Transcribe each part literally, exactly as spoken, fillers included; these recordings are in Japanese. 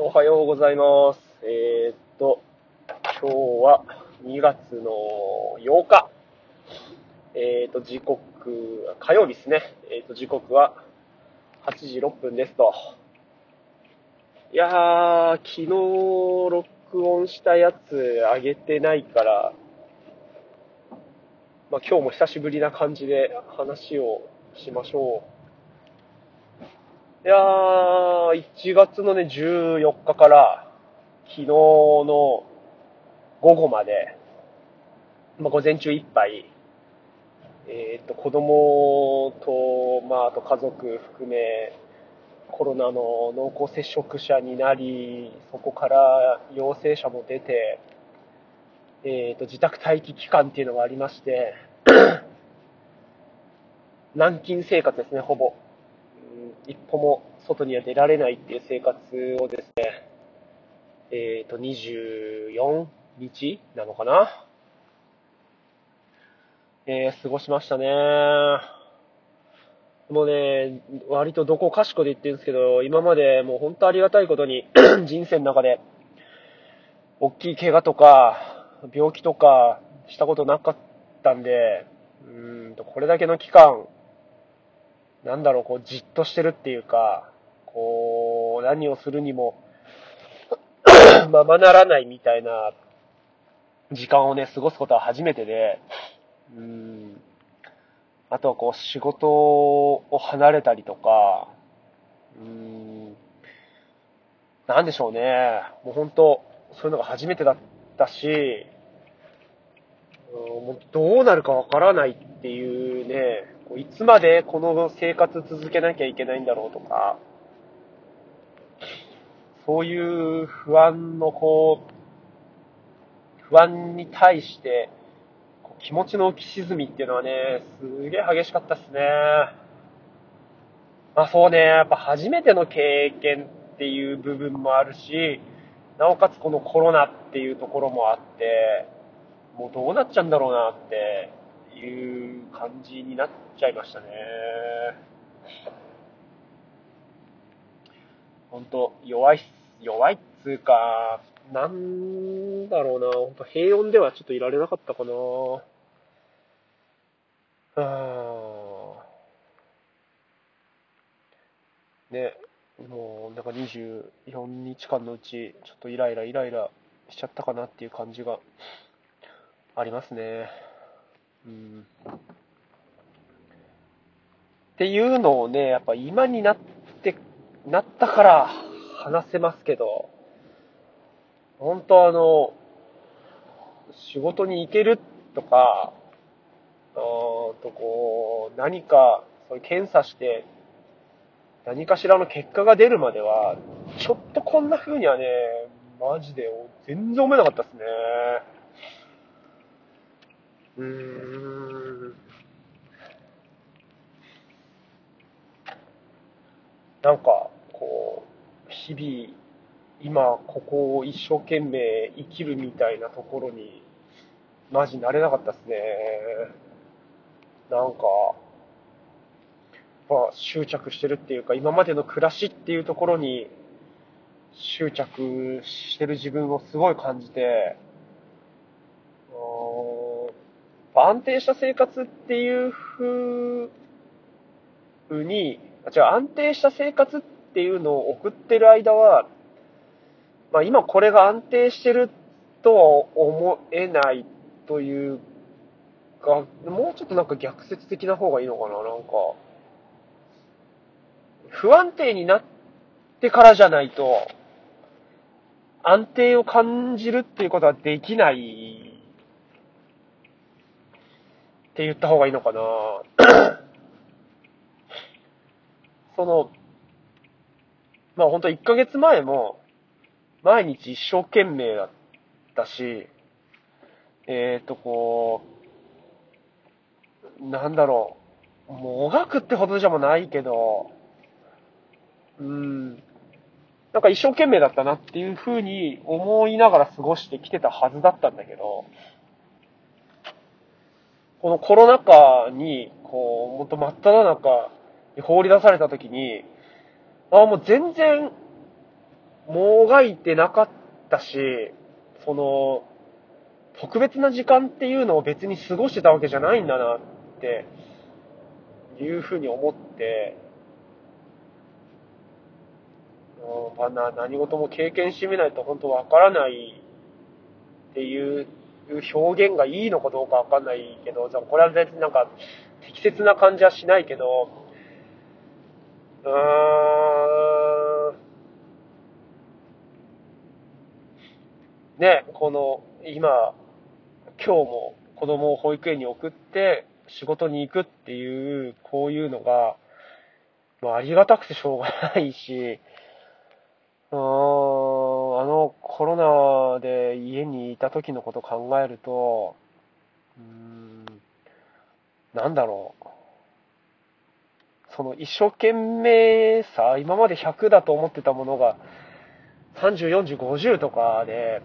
おはようございます。えー、っと、今日はにがつのようか。えー、っと、時刻、火曜日ですね。えー、っと、時刻ははちじろっぷんですと。いやー、昨日録音したやつあげてないから、まあ、今日も久しぶりな感じで話をしましょう。いやー、いちがつのねじゅうよっかから昨日の午後まで、まあ、午前中いっぱい、えー、っと子供と、まあ、あと家族含めコロナの濃厚接触者になり、そこから陽性者も出て、えー、っと自宅待機期間っていうのがありまして軟禁生活ですね。ほぼ一歩も外には出られないっていう生活をですね、えーと、にじゅうよっかなのかな、えー、過ごしましたね。もうね、割とどこかしこで言ってるんですけど、今までもう本当ありがたいことに人生の中で大きい怪我とか病気とかしたことなかったんで、うーんとこれだけの期間なんだろう、こう、じっとしてるっていうか、こう、何をするにも、ままならないみたいな時間をね、過ごすことは初めてで、うーん。あとはこう、仕事を離れたりとか、うーん。なんでしょうね。もう本当、そういうのが初めてだったし、もうどうなるかわからないっていうね、いつまでこの生活続けなきゃいけないんだろうとか、そういう不安のこう、不安に対して気持ちの浮き沈みっていうのはね、すげえ激しかったっすね。まあそうね、やっぱ初めての経験っていう部分もあるし、なおかつこのコロナっていうところもあって、もうどうなっちゃうんだろうなって、いう感じになっちゃいましたね。本当弱い弱いっつうか、なんだろうな、本当平穏ではちょっといられなかったかな。あーね、もうなんかにじゅうよっかかんのうちちょっとイライライライラしちゃったかなっていう感じがありますね。うん、っていうのをね、やっぱ今になってなったから話せますけど、本当あの仕事に行けるとか、あとこう何かそういう検査して何かしらの結果が出るまではちょっとこんな風にはね、マジで全然思えなかったですね。うーん、なんかこう日々今ここを一生懸命生きるみたいなところにマジ慣れなかったですね。なんか、まあ、執着してるっていうか、今までの暮らしっていうところに執着してる自分をすごい感じて、安定した生活っていうふうに、違う、安定した生活っていうのを送ってる間は、まあ、今これが安定してるとは思えないというか、もうちょっとなんか逆説的な方がいいのかな、なんか。不安定になってからじゃないと、安定を感じるっていうことはできない。って言った方がいいのかなその、まあ本当いっかげつまえも毎日一生懸命だったし、えっとこう、なんだろう、もがくってほどじゃもないけど、うーん、なんか一生懸命だったなっていうふうに思いながら過ごしてきてたはずだったんだけど、このコロナ禍に、こう、もっと真っ只中に放り出されたときに、ああ、もう全然、もがいてなかったし、その特別な時間っていうのを別に過ごしてたわけじゃないんだなっていうふうに思って、うん、まあ、何事も経験してみないと本当わからないっていう表現がいいのかどうかわかんないけど、じゃあこれは別になんか適切な感じはしないけど、うーん、ね、この今今日も子供を保育園に送って仕事に行くっていう、こういうのが、まあ、ありがたくてしょうがないし、うーん、あのコロナで家にいた時のことを考えると、うーん、なんだろう、その一生懸命さ、今までひゃくだと思ってたものがさんじゅう、よんじゅう、ごじゅうとかで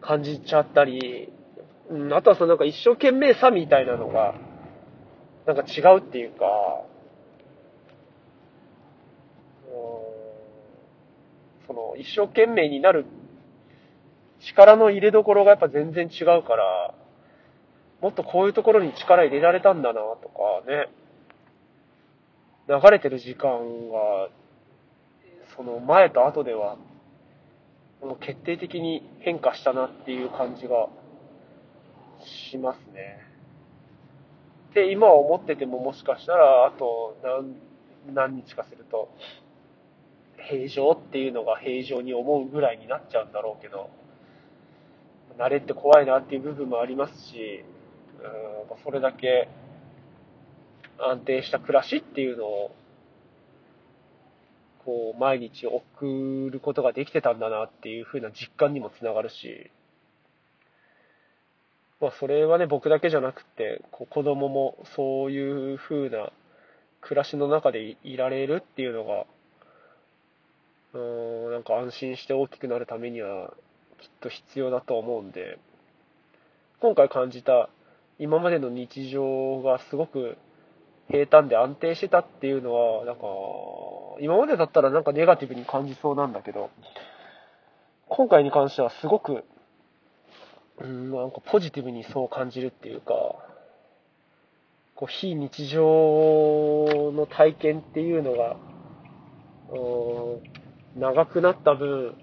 感じちゃったり、あとはそのなんか一生懸命さみたいなのがなんか違うっていうか、その一生懸命になる力の入れどころがやっぱ全然違うから、もっとこういうところに力入れられたんだなとかね、流れてる時間がその前と後ではもう決定的に変化したなっていう感じがしますね。で、今思っててももしかしたらあと 何, 何日かすると平常っていうのが平常に思うぐらいになっちゃうんだろうけど、慣れって怖いなっていう部分もありますし、うん、それだけ安定した暮らしっていうのをこう毎日送ることができてたんだなっていう風な実感にもつながるし、まあ、それはね、僕だけじゃなくてこう子供もそういう風な暮らしの中で い, いられるっていうのが、うーん、なんか安心して大きくなるためにはきっと必要だと思うんで、今回感じた今までの日常がすごく平坦で安定してたっていうのは、なんか今までだったらなんかネガティブに感じそうなんだけど、今回に関してはすごく、うん、なんかポジティブにそう感じるっていうか、こう非日常の体験っていうのが、うん、長くなった分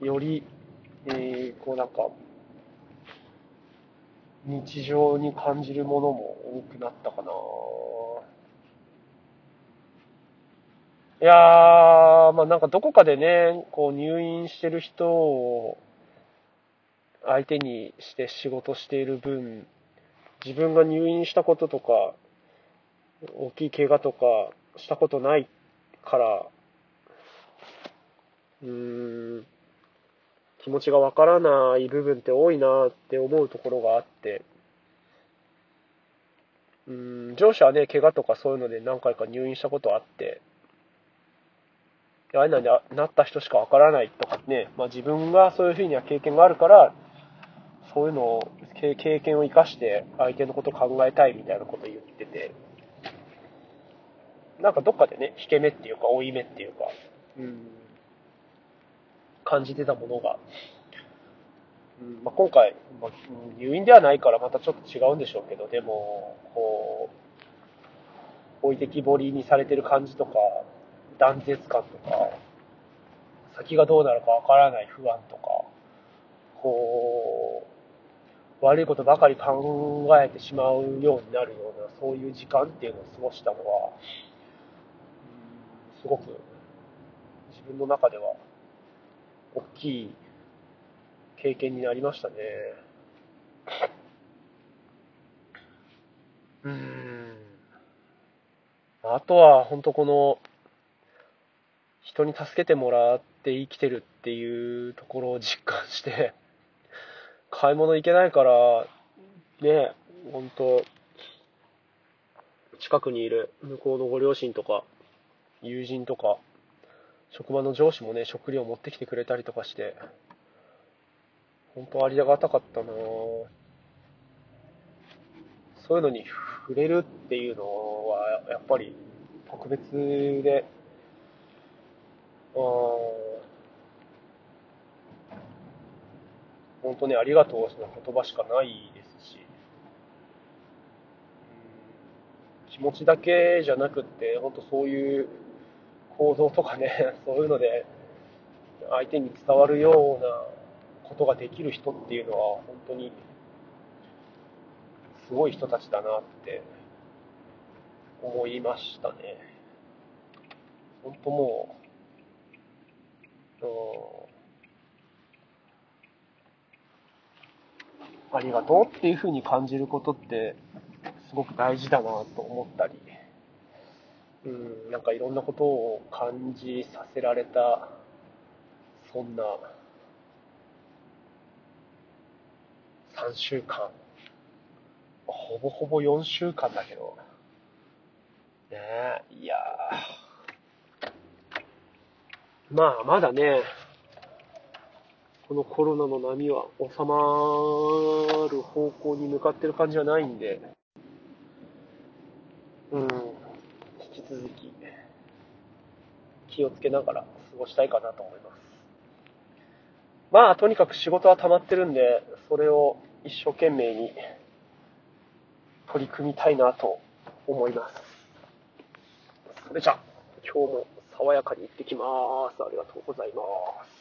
より、えー、こうなんか日常に感じるものも多くなったかな。いやー、まあなんかどこかでね、こう入院してる人を相手にして仕事している分、自分が入院したこととか大きい怪我とかしたことないから、うーん、気持ちがわからない部分って多いなって思うところがあって、うーん、上司はね、怪我とかそういうので何回か入院したことあって、ああいうのになった人しかわからないとかね、まあ、自分がそういうふうには経験があるから、そういうのを、経験を生かして相手のことを考えたいみたいなことを言ってて、なんかどっかでね、引け目っていうか、負い目っていうか、うん、感じてたものが、うん、まあ、今回、まあ、入院ではないからまたちょっと違うんでしょうけど、でもこう置いてきぼりにされてる感じとか、断絶感とか、先がどうなるかわからない不安とか、こう悪いことばかり考えてしまうようになるような、そういう時間っていうのを過ごしたのは、うん、すごく自分の中では大きい経験になりましたね。うーん。あとは本当この人に助けてもらって生きてるっていうところを実感して、買い物行けないからね、本当近くにいる向こうのご両親とか友人とか、職場の上司もね、食料持ってきてくれたりとかして、本当ありがたかったなぁ。そういうのに触れるっていうのはやっぱり特別で、うん、本当にありがとうの言葉しかないですし、うん、気持ちだけじゃなくって本当そういう行動とかね、そういうので相手に伝わるようなことができる人っていうのは本当にすごい人たちだなって思いましたね。本当もう、うん、ありがとうっていうふうに感じることってすごく大事だなと思ったり、うん、なんかいろんなことを感じさせられた、そんなさんしゅうかん、ほぼほぼよんしゅうかんだけどねえ、いやー、まあまだね、このコロナの波は収まる方向に向かってる感じはないんで、うん、引き続き気をつけながら過ごしたいかなと思います。まあとにかく仕事は溜まってるんで、それを一生懸命に取り組みたいなと思います。それじゃあ今日も爽やかに行ってきます。ありがとうございます。